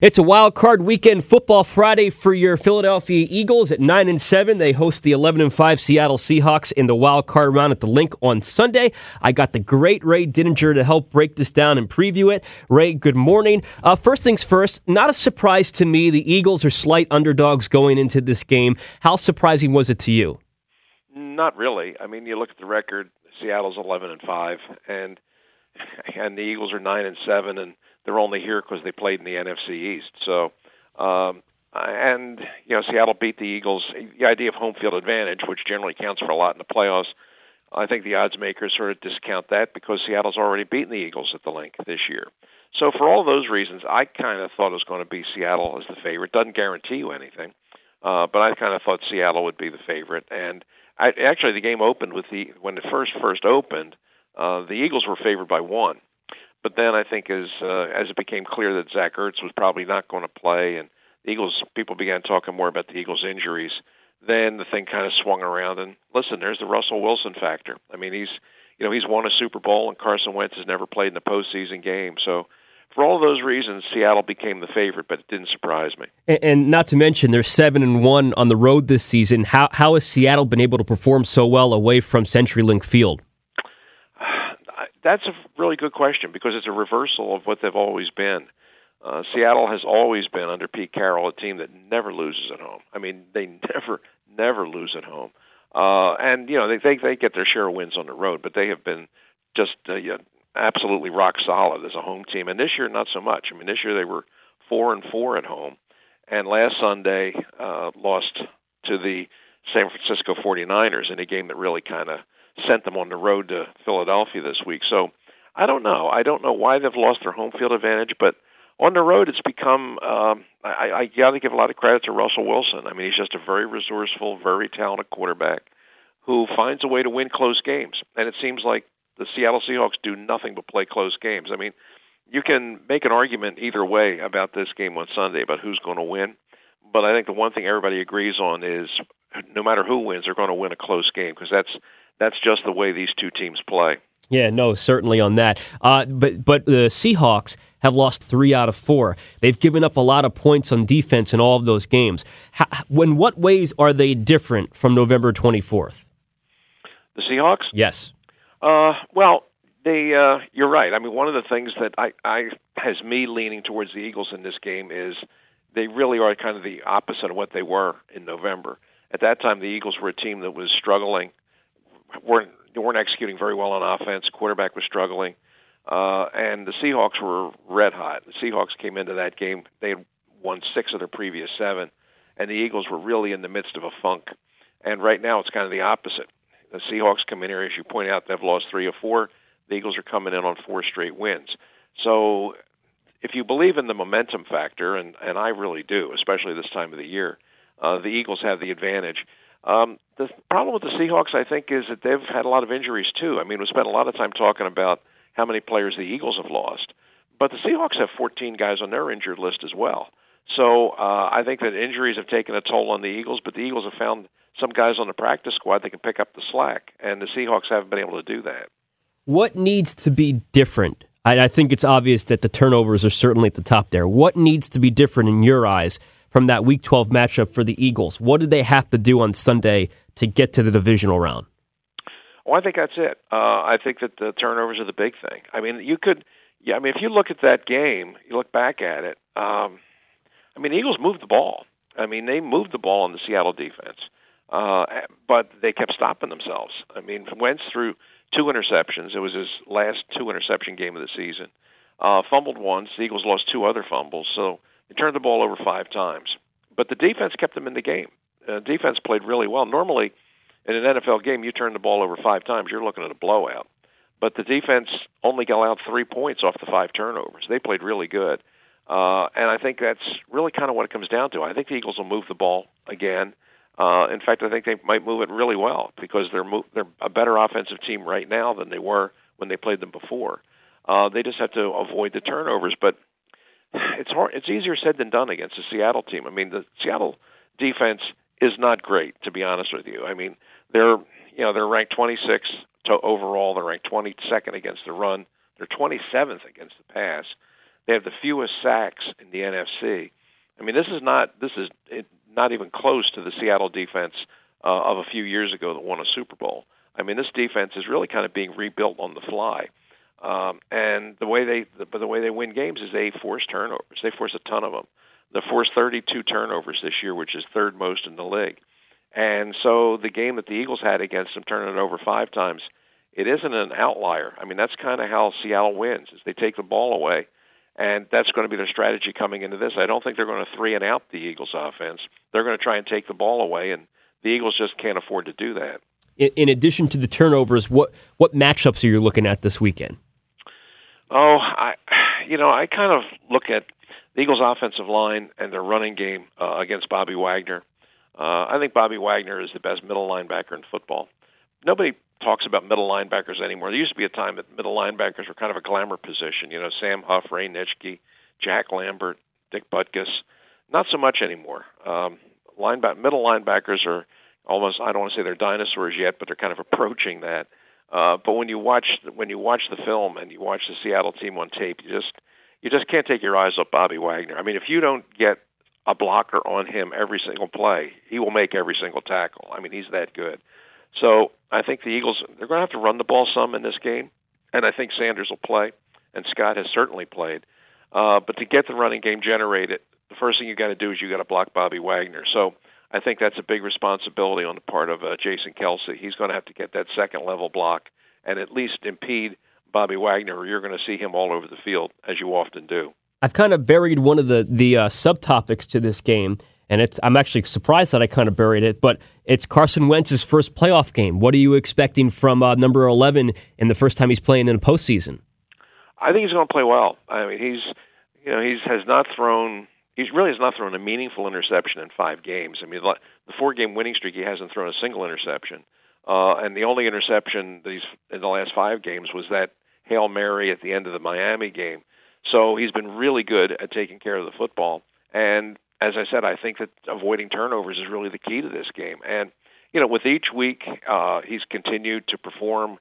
It's a wild card weekend football Friday for your Philadelphia Eagles at 9-7. They host the 11-5 Seattle Seahawks in the wild card round at the Link on Sunday. I got the great Ray Didinger to help break this down and preview it. Ray, good morning. First things first, not a surprise to me. The Eagles are slight underdogs going into this game. How surprising was it to you? Not really. I mean, you look at the record, Seattle's 11-5, and the Eagles are 9-7, and they're only here because they played in the NFC East. So, Seattle beat the Eagles. The idea of home field advantage, which generally counts for a lot in the playoffs, I think the odds makers sort of discount that because Seattle's already beaten the Eagles at the Link this year. So for all those reasons, I kind of thought it was going to be Seattle as the favorite. Doesn't guarantee you anything, but I kind of thought Seattle would be the favorite. And actually, the game opened when it first opened, the Eagles were favored by 1. But then I think as it became clear that Zach Ertz was probably not going to play and the Eagles, people began talking more about the Eagles' injuries, then the thing kind of swung around. And listen, there's the Russell Wilson factor. I mean, he's won a Super Bowl, and Carson Wentz has never played in the postseason game. So for all those reasons, Seattle became the favorite, but it didn't surprise me. And not to mention, they're 7-1 on the road this season. How has Seattle been able to perform so well away from CenturyLink Field? That's a really good question because it's a reversal of what they've always been. Seattle has always been, under Pete Carroll, a team that never loses at home. I mean, they never lose at home. They get their share of wins on the road, but they have been just absolutely rock solid as a home team. And this year, not so much. I mean, this year they were 4-4 at home. And last Sunday lost to the San Francisco 49ers in a game that really kind of sent them on the road to Philadelphia this week. So I don't know. I don't know why they've lost their home field advantage, but on the road it's become, I got to give a lot of credit to Russell Wilson. I mean, he's just a very resourceful, very talented quarterback who finds a way to win close games. And it seems like the Seattle Seahawks do nothing but play close games. I mean, you can make an argument either way about this game on Sunday about who's going to win, but I think the one thing everybody agrees on is no matter who wins, they're going to win a close game because that's just the way these two teams play. Yeah, no, certainly on that. But the Seahawks have lost 3 out of 4. They've given up a lot of points on defense in all of those games. In what ways are they different from November 24th? The Seahawks? Yes. You're right. I mean, one of the things that I has me leaning towards the Eagles in this game is they really are kind of the opposite of what they were in November. At that time, the Eagles were a team that was struggling. They weren't executing very well on offense. Quarterback was struggling, and the Seahawks were red hot. The Seahawks came into that game; they had won 6 of their previous 7, and the Eagles were really in the midst of a funk. And right now, it's kind of the opposite. The Seahawks come in here, as you point out, they've lost 3 of 4. The Eagles are coming in on 4 straight wins. So, if you believe in the momentum factor, and I really do, especially this time of the year, the Eagles have the advantage. The problem with the Seahawks, I think, is that they've had a lot of injuries, too. I mean, we spent a lot of time talking about how many players the Eagles have lost. But the Seahawks have 14 guys on their injured list as well. So I think that injuries have taken a toll on the Eagles, but the Eagles have found some guys on the practice squad that can pick up the slack, and the Seahawks haven't been able to do that. What needs to be different? I think it's obvious that the turnovers are certainly at the top there. What needs to be different in your eyes from that Week 12 matchup for the Eagles? What do they have to do on Sunday to get to the divisional round? Well, I think that's it. I think that the turnovers are the big thing. I mean, if you look at that game, you look back at it, the Eagles moved the ball. I mean, they moved the ball on the Seattle defense, but they kept stopping themselves. I mean, Wentz threw 2 interceptions. It was his last 2 interception game of the season. Fumbled once. The Eagles lost 2 other fumbles, so they turned the ball over 5 times. But the defense kept them in the game. Defense played really well. Normally, in an NFL game, you turn the ball over 5 times, you're looking at a blowout. But the defense only allowed 3 points off the 5 turnovers. They played really good. And I think that's really kind of what it comes down to. I think the Eagles will move the ball again. In fact, I think they might move it really well because they're a better offensive team right now than they were when they played them before. They just have to avoid the turnovers. But it's hard. It's easier said than done against the Seattle team. I mean, the Seattle defense is not great, to be honest with you. I mean, they're ranked 26th overall. They're ranked 22nd against the run. They're 27th against the pass. They have the fewest sacks in the NFC. I mean, this is not even close to the Seattle defense of a few years ago that won a Super Bowl. I mean, this defense is really kind of being rebuilt on the fly. And the way they win games is they force turnovers. They force a ton of them. They forced 32 turnovers this year, which is third most in the league. And so the game that the Eagles had against them, turning it over 5 times, it isn't an outlier. I mean, that's kind of how Seattle wins, is they take the ball away, and that's going to be their strategy coming into this. I don't think they're going to three and out the Eagles' offense. They're going to try and take the ball away, and the Eagles just can't afford to do that. In addition to the turnovers, what matchups are you looking at this weekend? Oh, I kind of look at the Eagles' offensive line and their running game against Bobby Wagner. I think Bobby Wagner is the best middle linebacker in football. Nobody talks about middle linebackers anymore. There used to be a time that middle linebackers were kind of a glamour position. You know, Sam Huff, Ray Nitschke, Jack Lambert, Dick Butkus. Not so much anymore. Middle linebackers are almost, I don't want to say they're dinosaurs yet, but they're kind of approaching that. But when you watch the film and you watch the Seattle team on tape, you just can't take your eyes off Bobby Wagner. I mean, if you don't get a blocker on him every single play, he will make every single tackle. I mean, he's that good. So I think the Eagles, they're going to have to run the ball some in this game, and I think Sanders will play, and Scott has certainly played. But to get the running game generated, the first thing you got to do is you got to block Bobby Wagner. So I think that's a big responsibility on the part of Jason Kelsey. He's going to have to get that second-level block and at least impede Bobby Wagner, or you're going to see him all over the field, as you often do. I've kind of buried one of the subtopics to this game, and I'm actually surprised that I kind of buried it, but it's Carson Wentz's first playoff game. What are you expecting from number 11 and the first time he's playing in a postseason? I think he's going to play well. I mean, he really has not thrown a meaningful interception in 5 games. I mean, the 4-game winning streak, he hasn't thrown a single interception. And the only interception that he's in the last 5 games was that Hail Mary at the end of the Miami game. So he's been really good at taking care of the football. And as I said, I think that avoiding turnovers is really the key to this game. And, you know, with each week, he's continued to perform.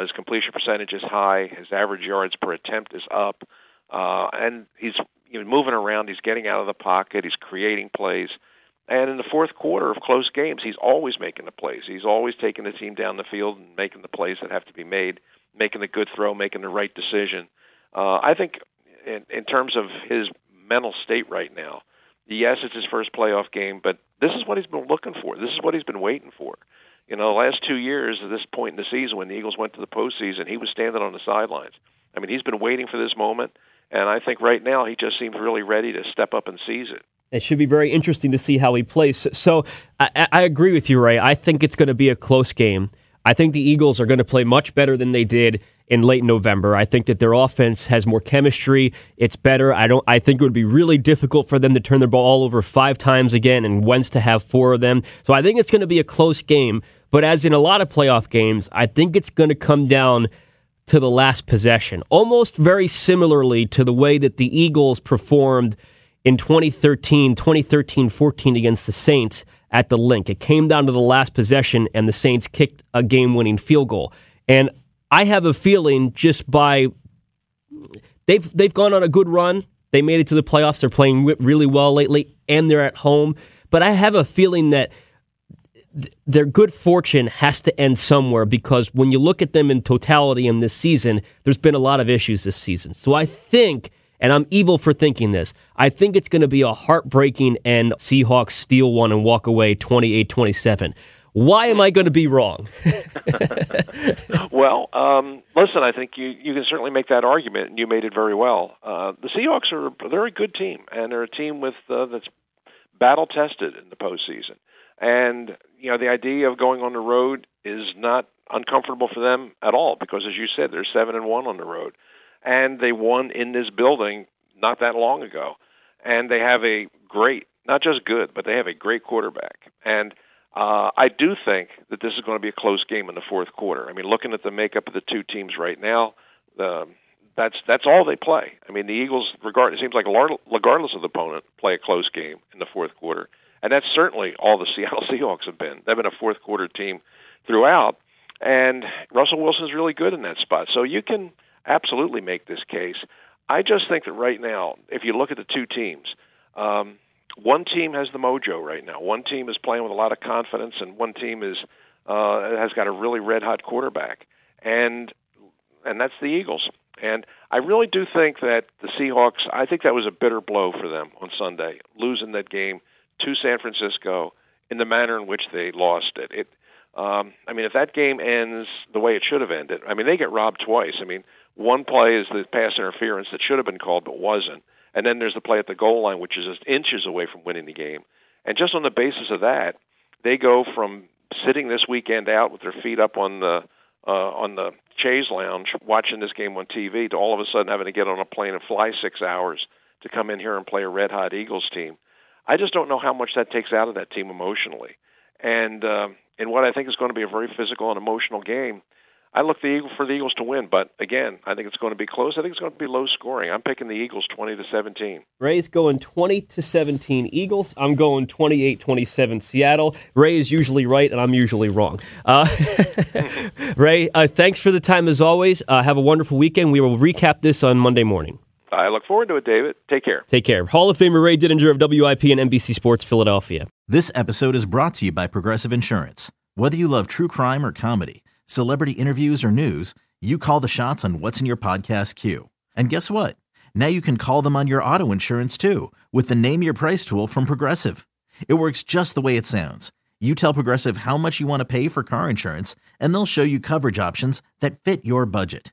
His completion percentage is high. His average yards per attempt is up. And he's moving around. He's getting out of the pocket. He's creating plays. And in the fourth quarter of close games, he's always making the plays. He's always taking the team down the field and making the plays that have to be made, making the good throw, making the right decision. I think in terms of his mental state right now, yes, it's his first playoff game, but this is what he's been looking for. This is what he's been waiting for. You know, the last 2 years at this point in the season when the Eagles went to the postseason, he was standing on the sidelines. I mean, he's been waiting for this moment, and I think right now he just seems really ready to step up and seize it. It should be very interesting to see how he plays. So I agree with you, Ray. I think it's going to be a close game. I think the Eagles are going to play much better than they did in late November. I think that their offense has more chemistry. It's better. I think it would be really difficult for them to turn their ball all over 5 times again and Wentz to have 4 of them. So I think it's going to be a close game. But as in a lot of playoff games, I think it's going to come down to the last possession, almost very similarly to the way that the Eagles performed in 2013-14 against the Saints at the Link. It came down to the last possession, and the Saints kicked a game-winning field goal. And I have a feeling just by... They've gone on a good run. They made it to the playoffs. They're playing really well lately, and they're at home. But I have a feeling that their good fortune has to end somewhere, because when you look at them in totality in this season, there's been a lot of issues this season. So I think... and I'm evil for thinking this. I think it's going to be a heartbreaking end. Seahawks steal one and walk away 28-27. Why am I going to be wrong? Well, listen, I think you can certainly make that argument, and you made it very well. The Seahawks they're a good team, and they're a team with that's battle-tested in the postseason. And, you know, the idea of going on the road is not uncomfortable for them at all because, as you said, they're 7-1 on the road. And they won in this building not that long ago. And they have a great, not just good, but they have a great quarterback. And I do think that this is going to be a close game in the fourth quarter. I mean, looking at the makeup of the two teams right now, that's all they play. I mean, the Eagles, regardless, it seems like regardless of the opponent, play a close game in the fourth quarter. And that's certainly all the Seattle Seahawks have been. They've been a fourth quarter team throughout. And Russell Wilson's really good in that spot. So you can absolutely make this case. I just think that right now, if you look at the two teams, one team has the mojo right now. One team is playing with a lot of confidence, and one team is has got a really red-hot quarterback. And that's the Eagles. And I really do think that the Seahawks, I think that was a bitter blow for them on Sunday, losing that game to San Francisco in the manner in which they lost it. I mean, if that game ends the way it should have ended, I mean, they get robbed twice. I mean, one play is the pass interference that should have been called but wasn't. And then there's the play at the goal line, which is just inches away from winning the game. And just on the basis of that, they go from sitting this weekend out with their feet up on the chaise lounge watching this game on TV to all of a sudden having to get on a plane and fly 6 hours to come in here and play a red-hot Eagles team. I just don't know how much that takes out of that team emotionally. And what I think is going to be a very physical and emotional game, I look for the Eagles to win. But, again, I think it's going to be close. I think it's going to be low scoring. I'm picking the Eagles 20-17. Ray's going 20-17 Eagles. I'm going 28-27 Seattle. Ray is usually right, and I'm usually wrong. Ray, thanks for the time as always. Have a wonderful weekend. We will recap this on Monday morning. I look forward to it, David. Take care. Take care. Hall of Famer Ray Didinger of WIP and NBC Sports Philadelphia. This episode is brought to you by Progressive Insurance. Whether you love true crime or comedy, celebrity interviews or news, you call the shots on what's in your podcast queue. And guess what? Now you can call them on your auto insurance too with the Name Your Price tool from Progressive. It works just the way it sounds. You tell Progressive how much you want to pay for car insurance, and they'll show you coverage options that fit your budget.